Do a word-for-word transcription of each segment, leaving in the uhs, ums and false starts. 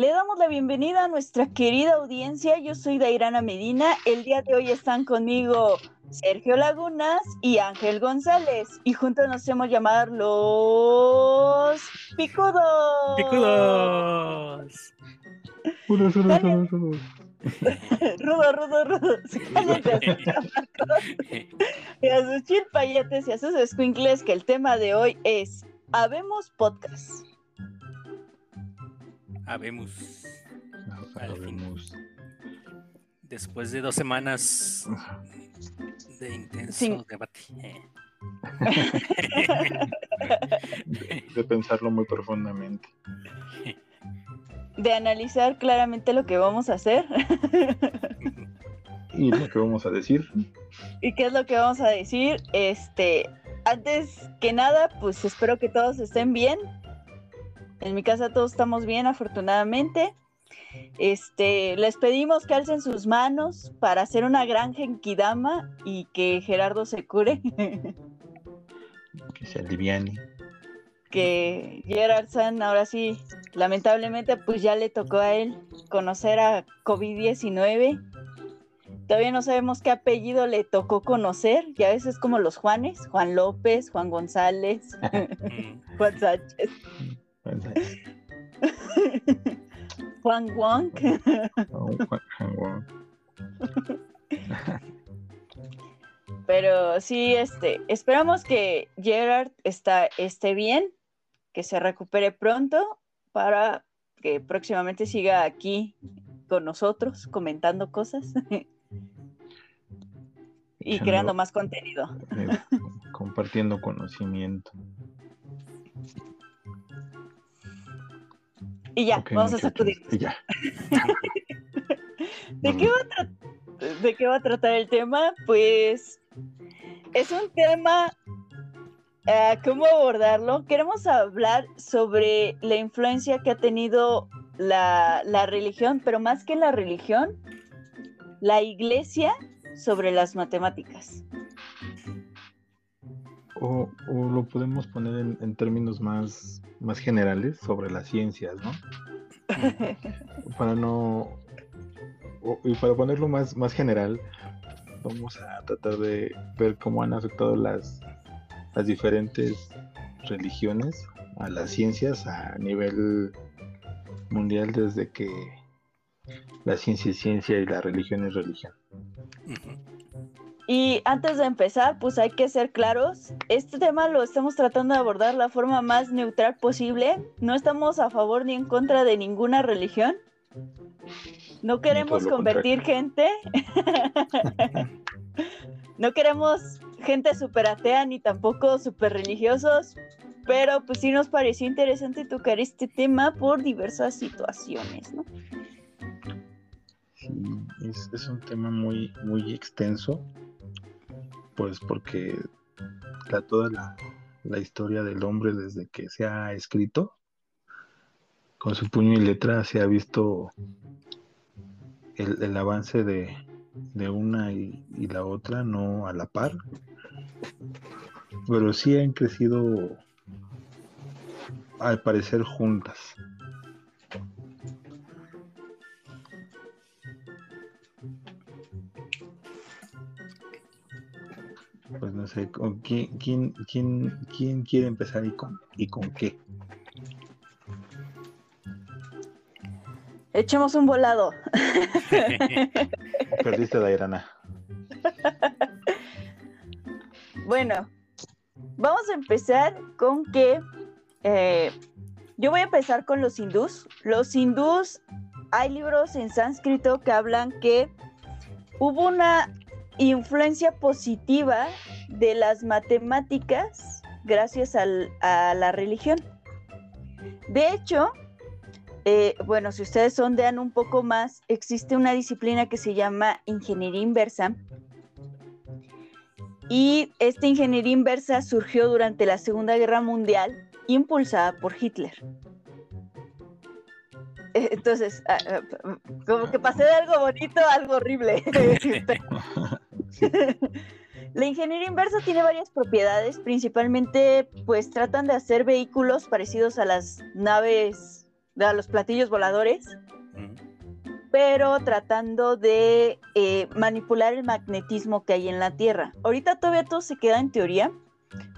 Le damos la bienvenida a nuestra querida audiencia. Yo soy Dairana Medina. El día de hoy están conmigo Sergio Lagunas y Ángel González. Y juntos nos hemos llamado los Picudos. ¡Picudos! ¡Rudos, rudos, rudos, rudos! ¡Rudos, rudos, rudos! ¡Cállate a sus chamacos! Y a sus chilpayetes y a sus escuincles, que el tema de hoy es Habemos podcast. Habemos. Habemos. Después de dos semanas de intenso sí. debate. De pensarlo muy profundamente. De analizar claramente lo que vamos a hacer. Y lo que vamos a decir. ¿Y qué es lo que vamos a decir? Este, antes que nada, pues espero que todos estén bien. En mi casa todos estamos bien, afortunadamente. Este, les pedimos que alcen sus manos para hacer una gran genkidama y que Gerardo se cure. Que se aliviane. Que Gerard San, ahora sí, lamentablemente, pues ya le tocó a él conocer a covid diecinueve. Todavía no sabemos qué apellido le tocó conocer. Ya a veces como los Juanes, Juan López, Juan González, Juan Sánchez. Juan Wong. Oh, Juan Wong. Pero sí, este, esperamos que Gerard está, esté bien, que se recupere pronto para que próximamente siga aquí con nosotros comentando cosas y Echando, creando más contenido. Eh, compartiendo conocimiento. Y ya, okay, vamos a sacudirnos. Ya. ¿De, qué va a tra- ¿De qué va a tratar el tema? Pues es un tema, uh, ¿cómo abordarlo? Queremos hablar sobre la influencia que ha tenido la, la religión, pero más que la religión, la iglesia sobre las matemáticas. O, o lo podemos poner en, en términos más, más generales sobre las ciencias, ¿no? Para no... O, y para ponerlo más, más general, vamos a tratar de ver cómo han afectado las, las diferentes religiones a las ciencias a nivel mundial, desde que la ciencia es ciencia y la religión es religión. Y antes de empezar, pues hay que ser claros, este tema lo estamos tratando de abordar la forma más neutral posible. No estamos a favor ni en contra de ninguna religión. No queremos convertir contrario. gente, no queremos gente súper atea ni tampoco súper religiosos, pero pues sí nos pareció interesante tocar este tema por diversas situaciones, ¿no? Sí, es, es un tema muy, muy extenso. Pues porque la, toda la, la historia del hombre desde que se ha escrito con su puño y letra se ha visto el, el avance de, de una y, y la otra, no a la par, pero sí han crecido al parecer juntas. Pues no sé, ¿con quién, quién, quién, quién quiere empezar y con, y con qué? Echemos un volado. Perdiste, Dairana. Bueno, vamos a empezar con que... Eh, yo voy a empezar con los hindús. Los hindús, hay libros en sánscrito que hablan que hubo una... influencia positiva de las matemáticas gracias al, a la religión. De hecho, eh, bueno, si ustedes sondean un poco más, existe una disciplina que se llama ingeniería inversa. Y esta ingeniería inversa surgió durante la Segunda Guerra Mundial, impulsada por Hitler. Entonces, como que pasé de algo bonito a algo horrible. La ingeniería inversa tiene varias propiedades, principalmente pues tratan de hacer vehículos parecidos a las naves de los platillos voladores, uh-huh. pero tratando de eh, manipular el magnetismo que hay en la Tierra. Ahorita todavía todo se queda en teoría,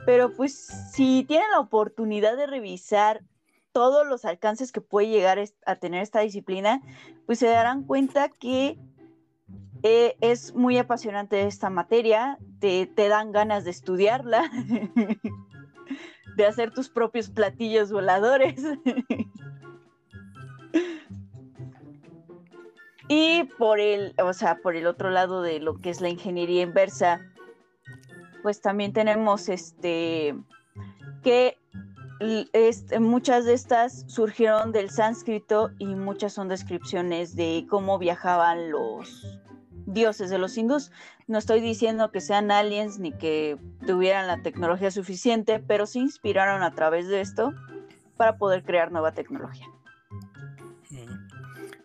pero pues si tienen la oportunidad de revisar todos los alcances que puede llegar a tener esta disciplina, pues se darán cuenta que eh, es muy apasionante esta materia, te, te dan ganas de estudiarla, de hacer tus propios platillos voladores. Y por el, o sea, por el otro lado de lo que es la ingeniería inversa, pues también tenemos este que este, muchas de estas surgieron del sánscrito y muchas son descripciones de cómo viajaban los dioses de los hindús. No estoy diciendo que sean aliens ni que tuvieran la tecnología suficiente, pero se inspiraron a través de esto para poder crear nueva tecnología.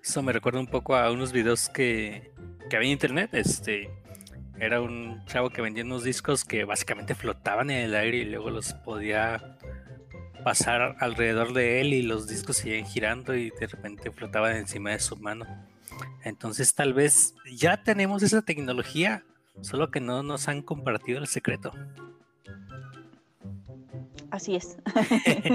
Eso me recuerda un poco a unos videos que, que había en internet. Este, era un chavo que vendía unos discos que básicamente flotaban en el aire y luego los podía pasar alrededor de él y los discos seguían girando y de repente flotaban encima de su mano. Entonces tal vez ya tenemos esa tecnología, solo que no nos han compartido el secreto. Así es. Es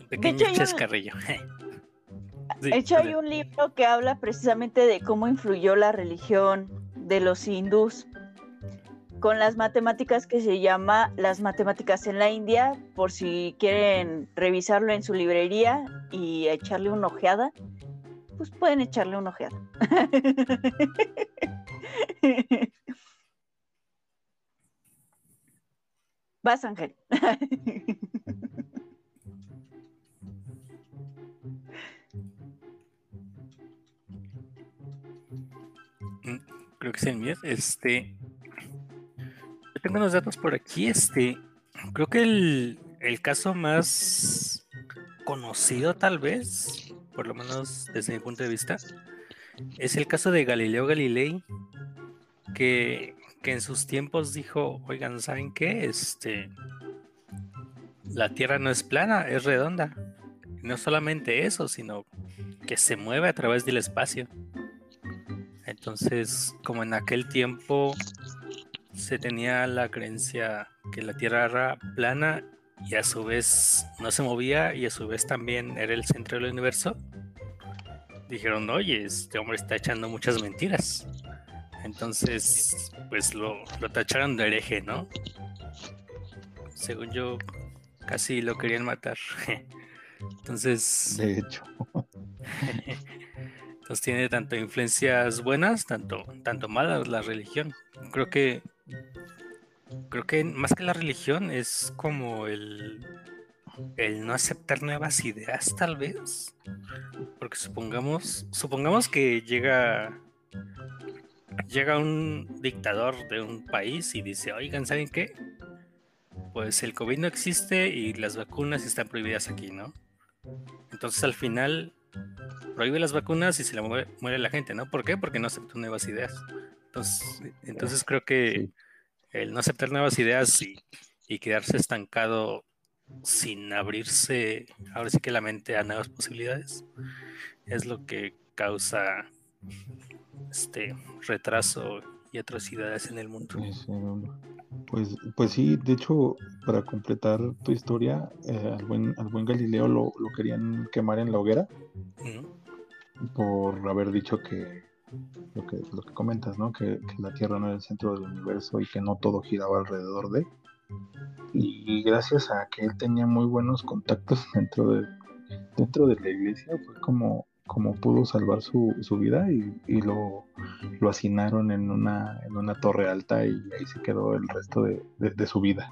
un pequeño chascarrillo. De hecho hay un libro que habla precisamente de cómo influyó la religión de los hindús con las matemáticas, que se llama Las matemáticas en la India, por si quieren revisarlo en su librería y echarle una ojeada, pues pueden echarle una ojeada. Vas, Ángel. Creo que es el mío. Este... Tengo unos datos por aquí. Este, creo que el, el caso más conocido, tal vez, por lo menos desde mi punto de vista, es el caso de Galileo Galilei, que, que en sus tiempos dijo, oigan, ¿saben qué? Este, la Tierra no es plana, es redonda. Y no solamente eso, sino que se mueve a través del espacio. Entonces, como en aquel tiempo se tenía la creencia que la Tierra era plana y a su vez no se movía y a su vez también era el centro del universo, dijeron, oye, este hombre está echando muchas mentiras. Entonces, pues lo, lo tacharon de hereje, ¿no? Según yo, casi lo querían matar. Entonces... De hecho. Entonces tiene tanto influencias buenas, tanto, tanto malas la religión. Creo que... Creo que más que la religión es como el, el no aceptar nuevas ideas, tal vez. Porque supongamos, supongamos que llega, llega un dictador de un país y dice, oigan, ¿saben qué? Pues el COVID no existe y las vacunas están prohibidas aquí, ¿no? Entonces al final prohíbe las vacunas y se le muere, muere la gente, ¿no? ¿Por qué? Porque no aceptó nuevas ideas. Entonces, entonces creo que el no aceptar nuevas ideas y, y quedarse estancado sin abrirse, ahora sí que la mente a nuevas posibilidades, es lo que causa este retraso y atrocidades en el mundo. Pues, pues sí, de hecho, para completar tu historia, eh, al, buen, al buen Galileo lo, lo querían quemar en la hoguera, ¿mm? Por haber dicho que Lo que, lo que comentas, ¿no? Que, que la Tierra no era el centro del universo y que no todo giraba alrededor de. Y gracias a que él tenía muy buenos contactos dentro de, dentro de la iglesia, fue como, como pudo salvar su, su vida y, y lo, lo hacinaron en una, en una torre alta y ahí se quedó el resto de, de, de su vida.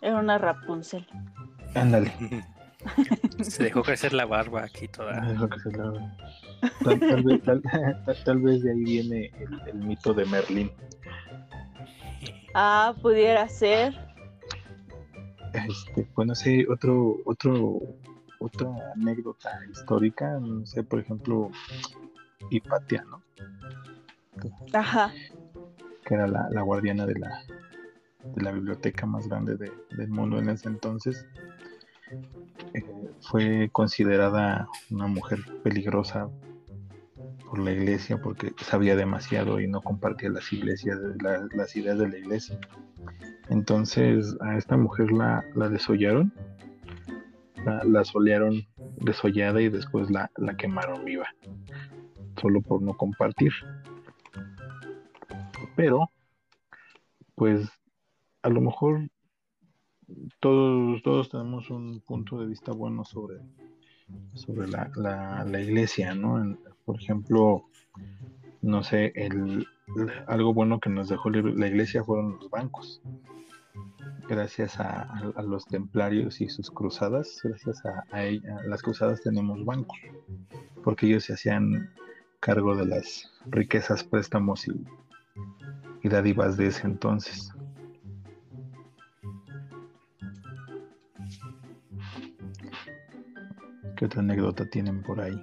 Era una Rapunzel. Ándale. Se dejó crecer la barba aquí toda. Se dejó crecer la barba. Tal, tal, vez, tal, tal, tal vez de ahí viene el, el mito de Merlín. Ah, pudiera ser. Este, bueno, sí, otro, otro, otra anécdota histórica, no sé, por ejemplo, Hipatia, ¿no? Ajá. Que era la, la guardiana de la, de la biblioteca más grande de, del mundo en ese entonces, eh, fue considerada una mujer peligrosa por la iglesia porque sabía demasiado y no compartía las iglesias, la, las ideas de la iglesia. Entonces a esta mujer la, la desollaron, la, la solearon desollada y después la, la quemaron viva, solo por no compartir. Pero pues a lo mejor todos, todos tenemos un punto de vista bueno sobre, sobre la, la, la iglesia, ¿no? En, por ejemplo, no sé, el, algo bueno que nos dejó la iglesia fueron los bancos. Gracias a, a, a los templarios y sus cruzadas, gracias a, a, ella, a las cruzadas tenemos bancos, porque ellos se hacían cargo de las riquezas, préstamos y, y dádivas de ese entonces. ¿Qué otra anécdota tienen por ahí?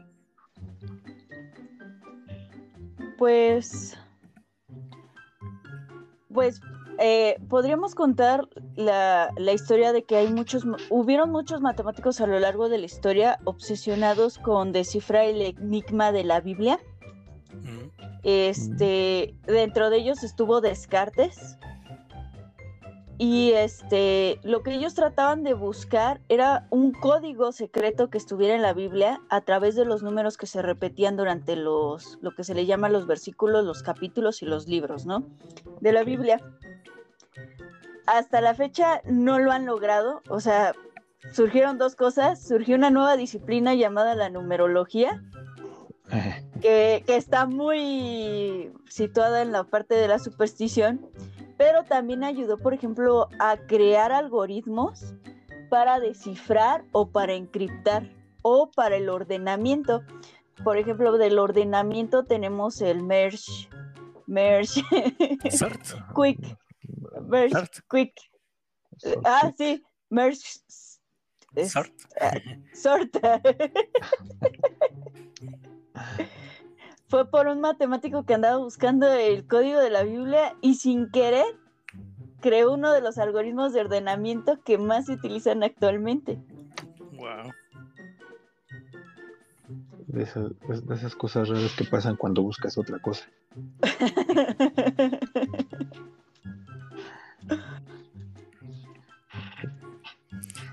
Pues, pues eh, podríamos contar la, la historia de que hay muchos, hubieron muchos matemáticos a lo largo de la historia obsesionados con descifrar el enigma de la Biblia. Mm. Este, mm. Dentro de ellos estuvo Descartes. Y este, lo que ellos trataban de buscar era un código secreto que estuviera en la Biblia a través de los números que se repetían durante los, lo que se le llama los versículos, los capítulos y los libros, ¿no? De la Biblia. Hasta la fecha no lo han logrado, o sea, surgieron dos cosas, surgió una nueva disciplina llamada la numerología, que, que está muy situada en la parte de la superstición, pero también ayudó, por ejemplo, a crear algoritmos para descifrar o para encriptar o para el ordenamiento. Por ejemplo, del ordenamiento tenemos el merge, merge, quick, merge, Sart. quick, Sart. ah sí, merge, es, sort, uh, sort. Fue por un matemático que andaba buscando el código de la Biblia y sin querer creó uno de los algoritmos de ordenamiento que más se utilizan actualmente. Wow. De esas, de esas cosas raras que pasan cuando buscas otra cosa.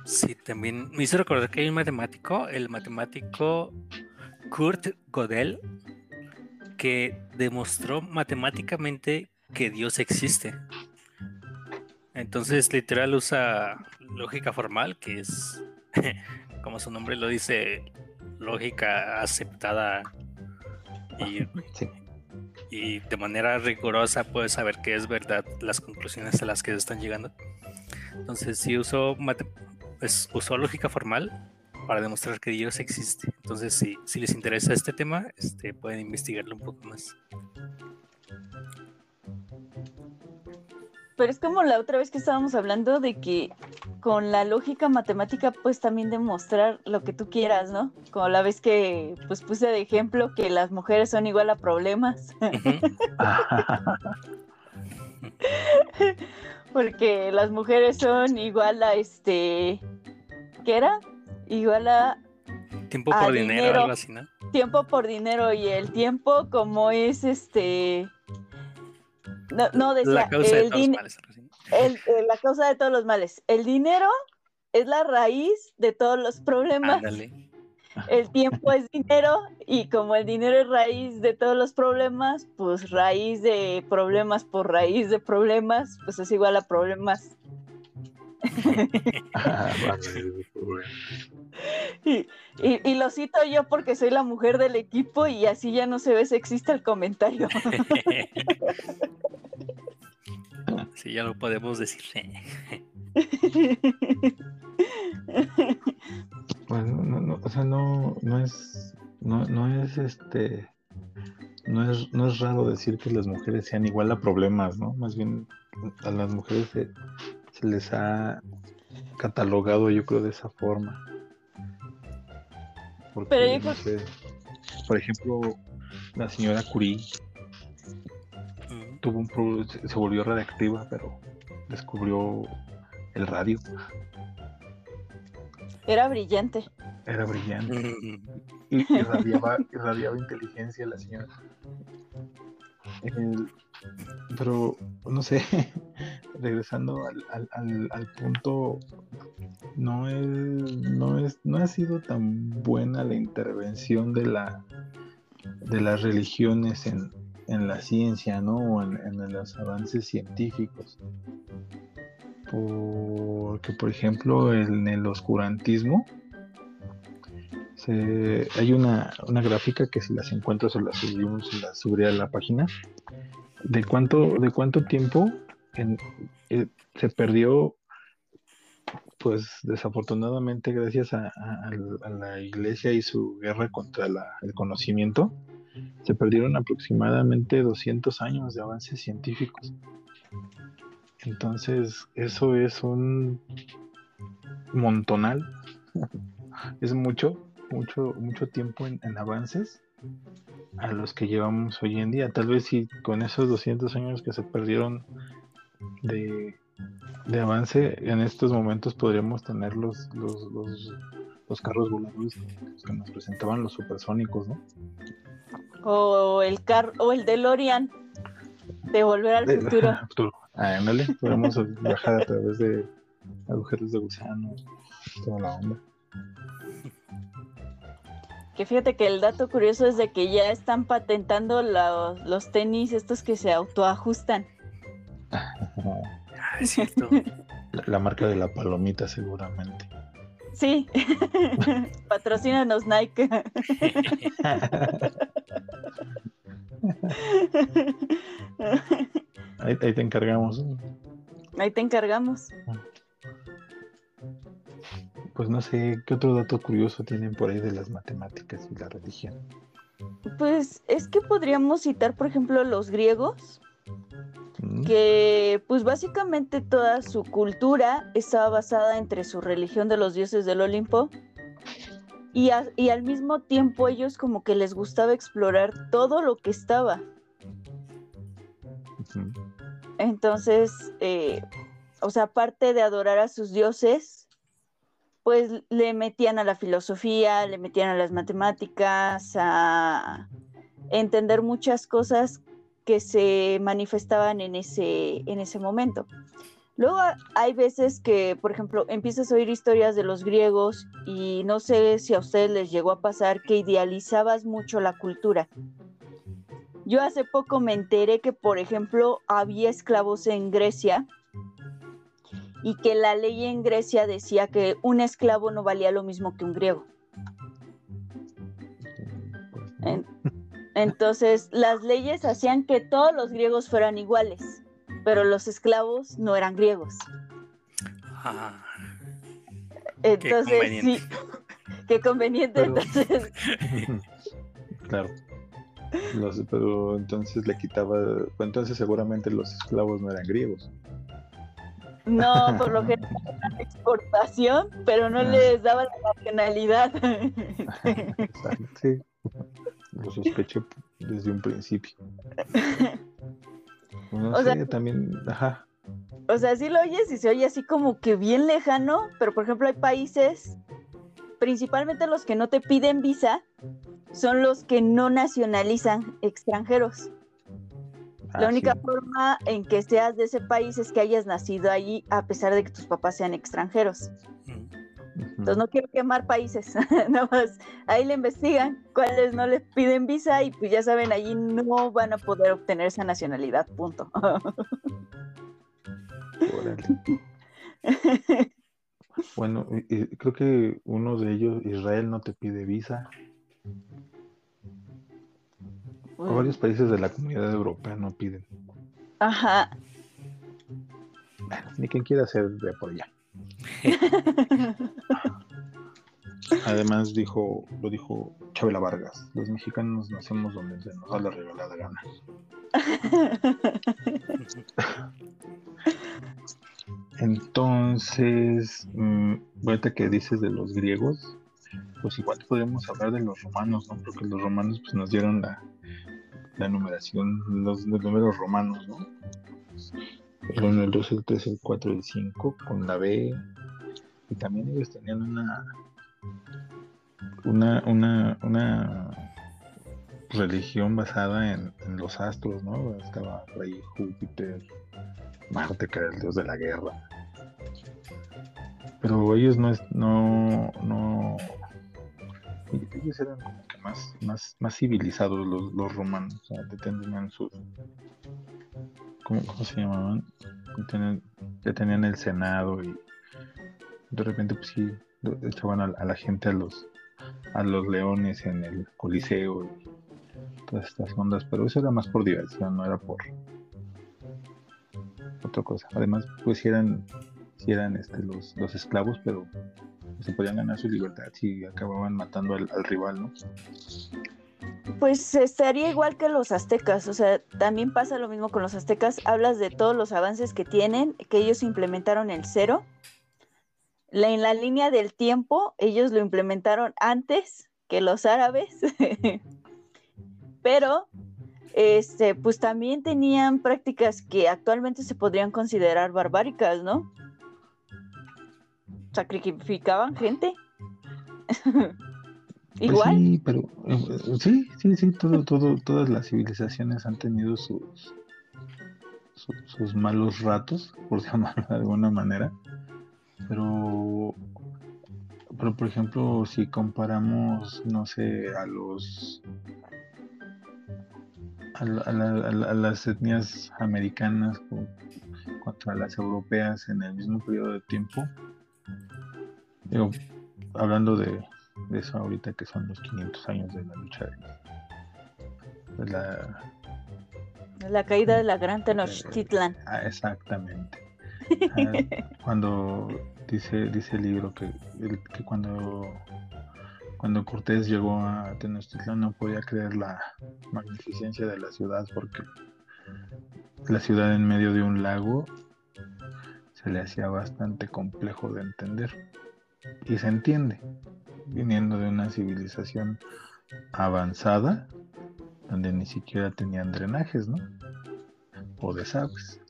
Sí, también me hizo recordar que hay un matemático, el matemático Kurt Gödel, que demostró matemáticamente que Dios existe. Entonces, literal, usa lógica formal, que es, como su nombre lo dice, lógica aceptada y, sí. y de manera rigurosa puede saber que es verdad las conclusiones a las que se están llegando. Entonces, sí usó, mate- pues, usó lógica formal para demostrar que Dios existe. Entonces, si, si les interesa este tema, este, pueden investigarlo un poco más. Pero es como la otra vez que estábamos hablando de que con la lógica matemática puedes también demostrar lo que tú quieras, ¿no? Como la vez que pues puse de ejemplo que las mujeres son igual a problemas. Porque las mujeres son igual a este... ¿Qué era? Igual a... Tiempo por dinero, dinero, algo así, ¿no? Tiempo por dinero, y el tiempo como es este... No, no decía... La causa el de todos din... los males. El, el, la causa de todos los males. El dinero es la raíz de todos los problemas. Ándale. El tiempo es dinero, y como el dinero es raíz de todos los problemas, pues raíz de problemas por raíz de problemas, pues es igual a problemas. y, y, y lo cito yo porque soy la mujer del equipo y así ya no se ve sexista el comentario. Sí, ya lo podemos decir. Bueno, no, no, o sea, no, no es, no, no es este, no es, no es raro decir que las mujeres sean igual a problemas, ¿no? Más bien a las mujeres se se les ha catalogado, yo creo, de esa forma. Porque, pero yo no sé, por ejemplo, la señora Curie tuvo un pro- se volvió radiactiva, pero descubrió el radio. Era brillante. Era brillante. Y irradiaba, irradiaba inteligencia la señora. El, pero, no sé, regresando al, al, al, al punto, no es, no es, no ha sido tan buena la intervención de la de las religiones en, en la ciencia, ¿no? O en, en los avances científicos. Porque, por ejemplo, en el oscurantismo se, hay una, una gráfica que si las encuentras o las subimos, se las subiré a la página, de cuánto, de cuánto tiempo en, eh, se perdió, pues desafortunadamente gracias a, a, a la iglesia y su guerra contra la, el conocimiento, se perdieron aproximadamente doscientos años de avances científicos. Entonces, eso es un montonal, es mucho, mucho, mucho tiempo en, en avances a los que llevamos hoy en día. Tal vez si con esos doscientos años que se perdieron de, de avance, en estos momentos podríamos tener los, los, los, los carros voladores que nos presentaban los supersónicos, ¿no? O el car- o el DeLorean de Volver al de, Futuro. Ah, ¿no? Le podemos viajar a través de agujeros de gusano, toda la onda. Que fíjate que el dato curioso es de que ya están patentando la, los tenis estos que se autoajustan. Es cierto. La, la marca de la palomita seguramente. Sí. Patrocínanos Nike. Ahí, ahí te encargamos. Ahí te encargamos. Pues no sé, ¿qué otro dato curioso tienen por ahí de las matemáticas y la religión? Pues es que podríamos citar, por ejemplo, los griegos, ¿Mm? que pues básicamente toda su cultura estaba basada entre su religión de los dioses del Olimpo y, a, y al mismo tiempo ellos como que les gustaba explorar todo lo que estaba. Entonces, eh, o sea, aparte de adorar a sus dioses, pues le metían a la filosofía, le metían a las matemáticas, a entender muchas cosas que se manifestaban en ese, en ese momento. Luego hay veces que, por ejemplo, empiezas a oír historias de los griegos y no sé si a ustedes les llegó a pasar que idealizabas mucho la cultura. Yo hace poco me enteré que, por ejemplo, había esclavos en Grecia y que la ley en Grecia decía que un esclavo no valía lo mismo que un griego. Entonces, las leyes hacían que todos los griegos fueran iguales, pero los esclavos no eran griegos. Ah, entonces, qué conveniente. Sí, qué conveniente, pero... entonces. Claro. Los, pero entonces le quitaba, entonces seguramente los esclavos no eran griegos. No, por lo general era exportación, pero no ah. les daba la nacionalidad. Sí, lo sospeché desde un principio. No o sé, sea, también, ajá. O sea, sí lo oyes y se oye así como que bien lejano, pero por ejemplo hay países, principalmente los que no te piden visa, son los que no nacionalizan extranjeros. Ah, la única sí. forma en que seas de ese país es que hayas nacido allí, a pesar de que tus papás sean extranjeros. Uh-huh. Entonces no quiero quemar países, nada más ahí le investigan cuáles no les piden visa y pues ya saben, allí no van a poder obtener esa nacionalidad, punto. Bueno, y, y creo que uno de ellos, Israel, no te pide visa. Uy. Varios países de la comunidad europea no piden. Ajá. Bueno, ni quien quiera hacer de por allá. Además dijo, lo dijo Chabela Vargas, los mexicanos nacemos donde se nos da la regalada gana. Entonces, mmm, ahorita que dices de los griegos, pues igual podríamos hablar de los romanos, ¿no? Porque los romanos pues nos dieron la, la numeración, los, los números romanos, ¿no? el uno, el dos, el tres, el cuatro, el cinco, con la B. Y también ellos tenían una una una una religión basada en, en los astros, ¿no? Estaba Rey, Júpiter, Marte, que era el dios de la guerra. Pero ellos no es, no no ellos eran como que más más más civilizados los, los romanos, o sea, tenían sus ¿cómo, cómo se llamaban? Tenían, ya tenían el Senado y de repente pues sí echaban a, a la gente a los a los leones en el Coliseo y todas estas ondas, pero eso era más por diversión, no era por otra cosa. Además pues eran si eran este, los, los esclavos, pero se podían ganar su libertad si acababan matando al, al rival, ¿no? Pues estaría igual que los aztecas, o sea, también pasa lo mismo con los aztecas. Hablas de todos los avances que tienen, que ellos implementaron el cero. La, en la línea del tiempo, ellos lo implementaron antes que los árabes, pero este, pues también tenían prácticas que actualmente se podrían considerar barbáricas, ¿no? Sacrificaban gente. Igual. Pues sí, pero eh, sí, sí, sí, todo, todo, todas las civilizaciones han tenido sus, sus, sus malos ratos, por llamarlo de alguna manera. Pero, pero por ejemplo, si comparamos, no sé, a los a, la, a, la, a, la, a las etnias americanas con, contra las europeas en el mismo periodo de tiempo. Digo, hablando de, de eso ahorita que son los quinientos años de la lucha de, de la... La caída de la gran Tenochtitlán. Ah, exactamente. Ah, cuando dice dice el libro que, el, que cuando, cuando Cortés llegó a Tenochtitlán no podía creer la magnificencia de la ciudad, porque la ciudad en medio de un lago se le hacía bastante complejo de entender. Y se entiende, viniendo de una civilización avanzada, donde ni siquiera tenían drenajes, ¿no? O desagües.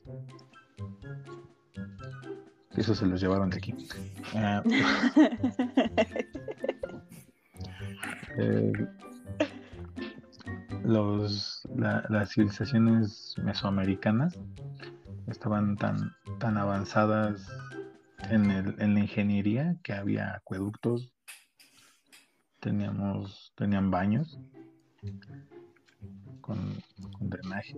Eso se los llevaron de aquí. Ah, eh, los, la, las civilizaciones mesoamericanas estaban tan, tan avanzadas En, el, en la ingeniería, que había acueductos, teníamos tenían baños con, con drenaje.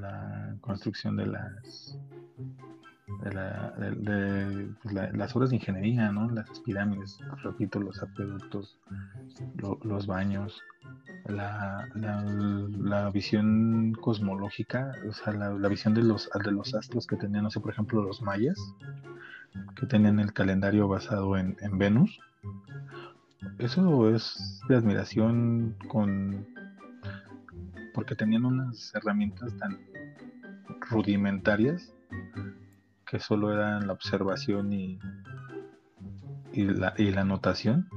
La construcción de las de, la, de, de pues la, las obras de ingeniería, ¿no? Las pirámides, repito, los acueductos, lo, los baños, la, la, la visión cosmológica, o sea, la, la visión de los, de los astros que tenían, no sé, por ejemplo, los mayas, que tenían el calendario basado en, en Venus. Eso es de admiración, con porque tenían unas herramientas tan rudimentarias que solo eran la observación y, y, la, y la notación,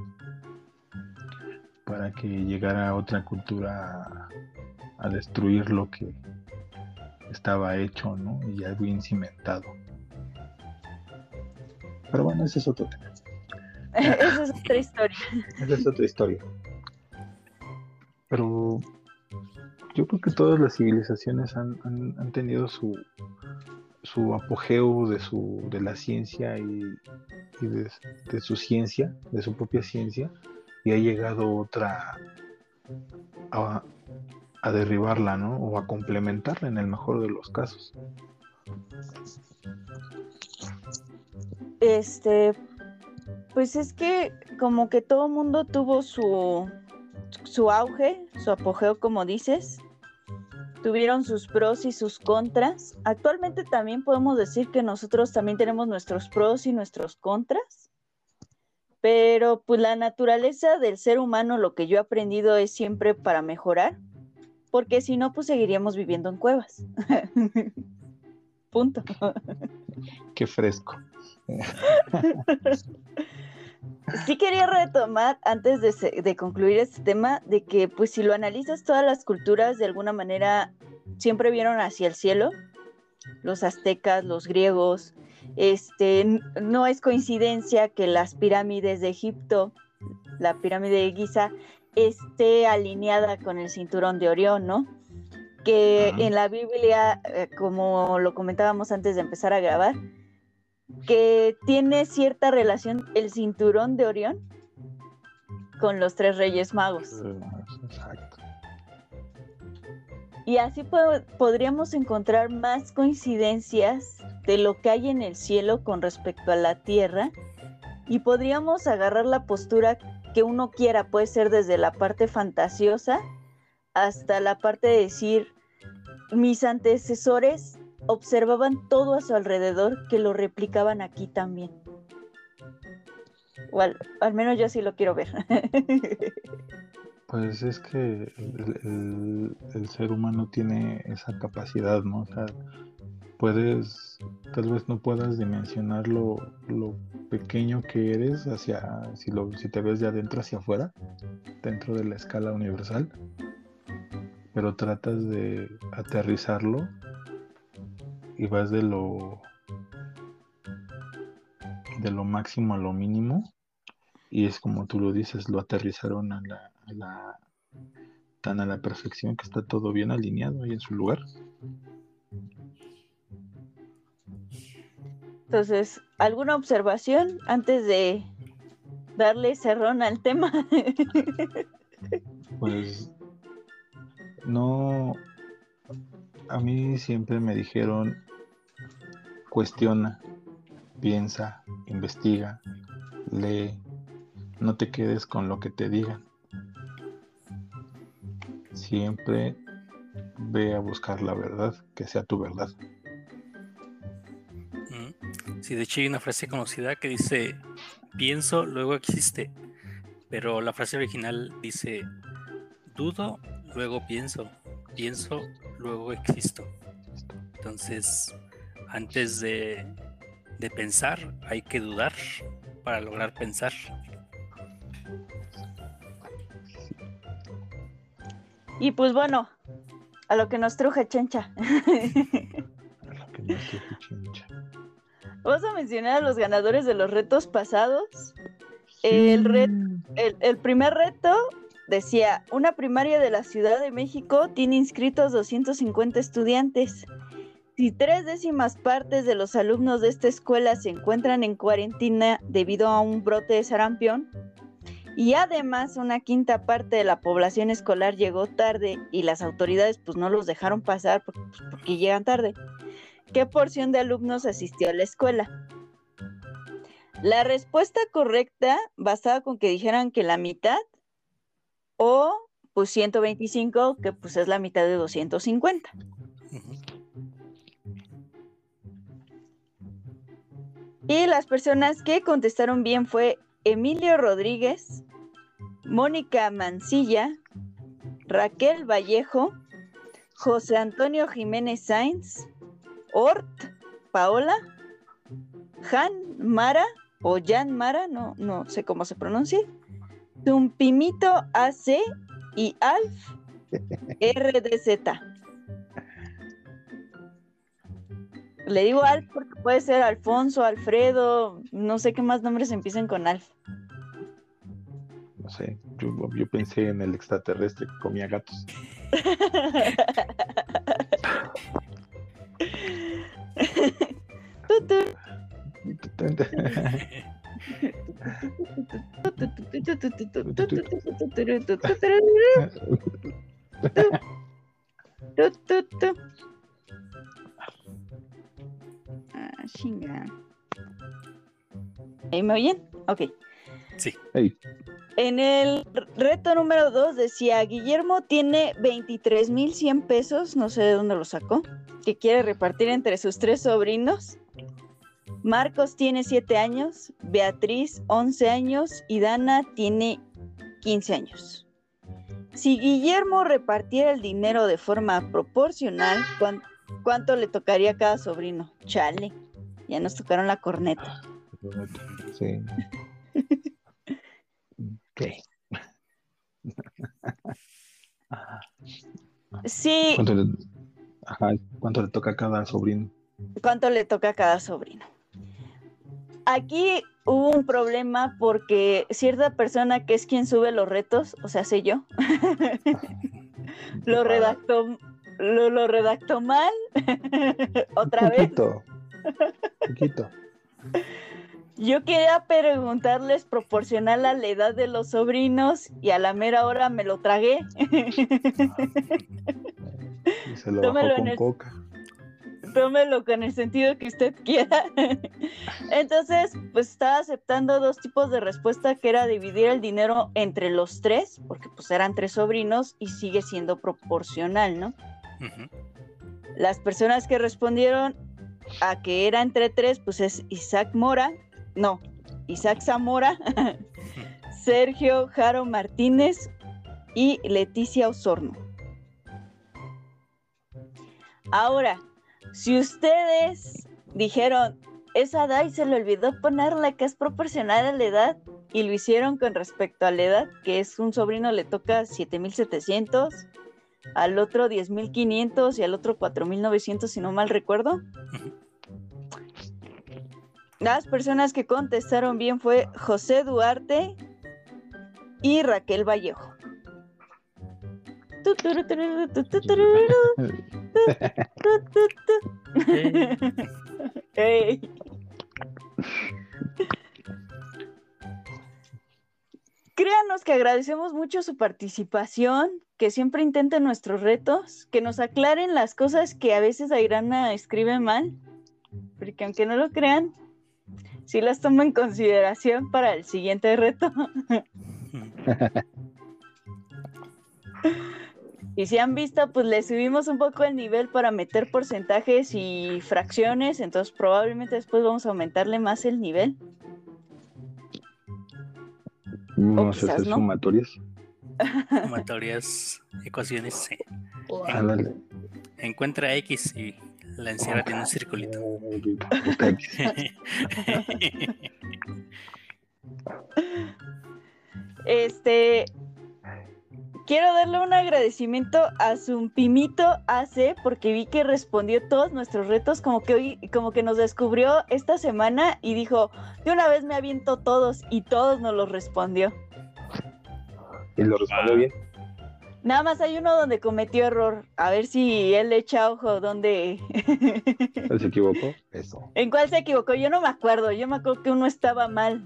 para que llegara otra cultura a, a destruir lo que estaba hecho, ¿no? Y ya bien cimentado. Pero bueno, ese es otro tema. Esa es otra historia. Esa es otra historia. Pero yo creo que todas las civilizaciones han, han, han tenido su... su apogeo de su de la ciencia y, y de, de su ciencia, de su propia ciencia, y ha llegado otra a, a derribarla, ¿no? O a complementarla en el mejor de los casos. Este, pues es que como que todo mundo tuvo su su auge, su apogeo, como dices. Tuvieron sus pros y sus contras. Actualmente también podemos decir que nosotros también tenemos nuestros pros y nuestros contras. Pero pues la naturaleza del ser humano, lo que yo he aprendido, es siempre para mejorar. Porque si no, pues seguiríamos viviendo en cuevas. Punto. Qué fresco. Sí quería retomar, antes de, se, de concluir este tema, de que pues si lo analizas, todas las culturas de alguna manera siempre vieron hacia el cielo, los aztecas, los griegos. Este, no es coincidencia que las pirámides de Egipto, la pirámide de Giza, esté alineada con el cinturón de Orión, ¿no? Que en la Biblia, eh, como lo comentábamos antes de empezar a grabar, que tiene cierta relación el cinturón de Orión con los tres reyes magos. Exacto. Y así po- podríamos encontrar más coincidencias de lo que hay en el cielo con respecto a la tierra, y podríamos agarrar la postura que uno quiera, puede ser desde la parte fantasiosa hasta la parte de decir, mis antecesores observaban todo a su alrededor, que lo replicaban aquí también. O al, al menos yo sí lo quiero ver. Pues es que el, el, el ser humano tiene esa capacidad, ¿no? O sea, puedes, tal vez no puedas dimensionar lo, lo pequeño que eres hacia, si, lo, si te ves de adentro hacia afuera, dentro de la escala universal, pero tratas de aterrizarlo y vas de lo, de lo máximo a lo mínimo, y es como tú lo dices, lo aterrizaron a la A la, tan a la perfección que está todo bien alineado ahí en su lugar. Entonces, ¿alguna observación antes de darle cerrón al tema? Pues no, a mí siempre me dijeron, cuestiona, piensa, investiga, lee, no te quedes con lo que te digan. Siempre ve a buscar la verdad, que sea tu verdad. Sí, de hecho hay una frase conocida que dice, pienso, luego existe. Pero la frase original dice, dudo, luego pienso. Pienso, luego existo. Entonces, antes de, de pensar, hay que dudar para lograr pensar. Y pues bueno, a lo que nos truje, chencha. A lo que nos truje, chencha. Vamos a mencionar a los ganadores de los retos pasados. Sí. El, ret, el, el primer reto decía, una primaria de la Ciudad de México tiene inscritos doscientos cincuenta estudiantes. Si tres décimas partes de los alumnos de esta escuela se encuentran en cuarentena debido a un brote de sarampión, y además una quinta parte de la población escolar llegó tarde y las autoridades pues no los dejaron pasar porque, porque llegan tarde, ¿qué porción de alumnos asistió a la escuela? La respuesta correcta bastaba con que dijeran que la mitad, o pues ciento veinticinco, que pues es la mitad de doscientos cincuenta. Y las personas que contestaron bien fue Emilio Rodríguez, Mónica Mancilla, Raquel Vallejo, José Antonio Jiménez Sáenz, Ort, Paola, Jan Mara o Jan Mara, no, no sé cómo se pronuncia, Tumpimito A C y Alf R D Z. Le digo Alf porque puede ser Alfonso, Alfredo, no sé qué más nombres empiezan con Alf. No sé, yo, yo pensé en el extraterrestre que comía gatos. Ah, chinga. ¿Me oyen? Ok. Sí. Hey. En el reto número dos decía, Guillermo tiene veintitrés mil cien pesos, no sé de dónde lo sacó, que quiere repartir entre sus tres sobrinos. Marcos tiene siete años, Beatriz once años y Dana tiene quince años. Si Guillermo repartiera el dinero de forma proporcional, cuando ¿cuánto le tocaría a cada sobrino? Chale, ya nos tocaron la corneta. Sí. ¿Qué? Sí. Ajá, ¿cuánto le toca a cada sobrino? ¿Cuánto le toca a cada sobrino? Aquí hubo un problema porque cierta persona que es quien sube los retos, o sea, sé yo, lo redactó lo, lo redactó mal otra vez. Poquito, poquito. Yo quería preguntarles proporcional a la edad de los sobrinos y a la mera hora me lo tragué. Y se lo bajó con coca. Tómelo con el sentido que usted quiera. Entonces, pues estaba aceptando dos tipos de respuesta, que era dividir el dinero entre los tres, porque pues eran tres sobrinos y sigue siendo proporcional, ¿no? Uh-huh. Las personas que respondieron a que era entre tres, pues es Isaac Mora, no, Isaac Zamora, Sergio Jaro Martínez y Leticia Osorno. Ahora, si ustedes dijeron, esa edad y se le olvidó ponerla, que es proporcional a la edad, y lo hicieron con respecto a la edad, que es un sobrino le toca siete mil setecientos, al otro diez mil quinientos y al otro cuatro mil novecientos, si no mal recuerdo. Las personas que contestaron bien fue José Duarte y Raquel Vallejo. Hey. Créanos que agradecemos mucho su participación, que siempre intenten nuestros retos, que nos aclaren las cosas que a veces Dairana escribe mal, porque aunque no lo crean, sí las toma en consideración para el siguiente reto. Y si han visto, pues le subimos un poco el nivel para meter porcentajes y fracciones, entonces probablemente después vamos a aumentarle más el nivel. No sé, ¿no? Sumatorias. Sumatorias, ecuaciones, sí. Wow. En, ah, encuentra X y la encierra en un circulito. este... Quiero darle un agradecimiento a Tumpimito A C porque vi que respondió todos nuestros retos, como que hoy, como que nos descubrió esta semana y dijo, de una vez me aviento todos, y todos nos los respondió. ¿Y lo respondió bien? Nada más hay uno donde cometió error, a ver si él le echa ojo dónde... ¿Cuál se equivocó? Eso. ¿En cuál se equivocó? Yo no me acuerdo, yo me acuerdo que uno estaba mal.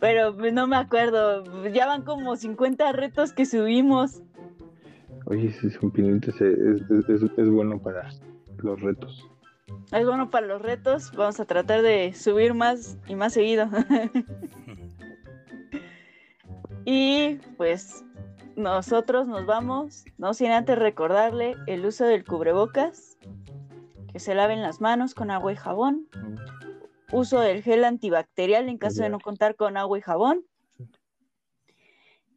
Pero no me acuerdo, ya van como cincuenta retos que subimos. Oye, ese es un pinito, es, es, es, es bueno para los retos. Es bueno para los retos, vamos a tratar de subir más y más seguido. Y pues nosotros nos vamos, no sin antes recordarle el uso del cubrebocas, que se laven las manos con agua y jabón. Uso del gel antibacterial en caso de no contar con agua y jabón.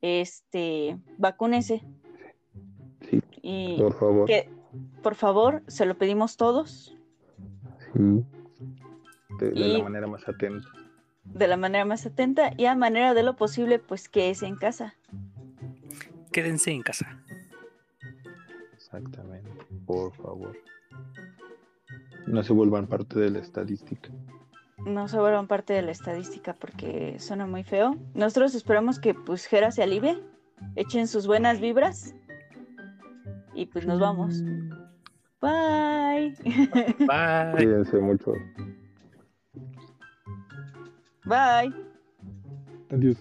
Este, vacúnense. Sí, y por favor. Que, por favor, se lo pedimos todos. Sí. De, de la manera más atenta. De la manera más atenta y a manera de lo posible, pues que es en casa. Quédense en casa. Exactamente, por favor. No se vuelvan parte de la estadística. No se vuelvan parte de la estadística porque suena muy feo. Nosotros esperamos que pues Gera se alivie, echen sus buenas vibras y pues nos vamos. Bye. Bye. Cuídense mucho. Bye. Adiós.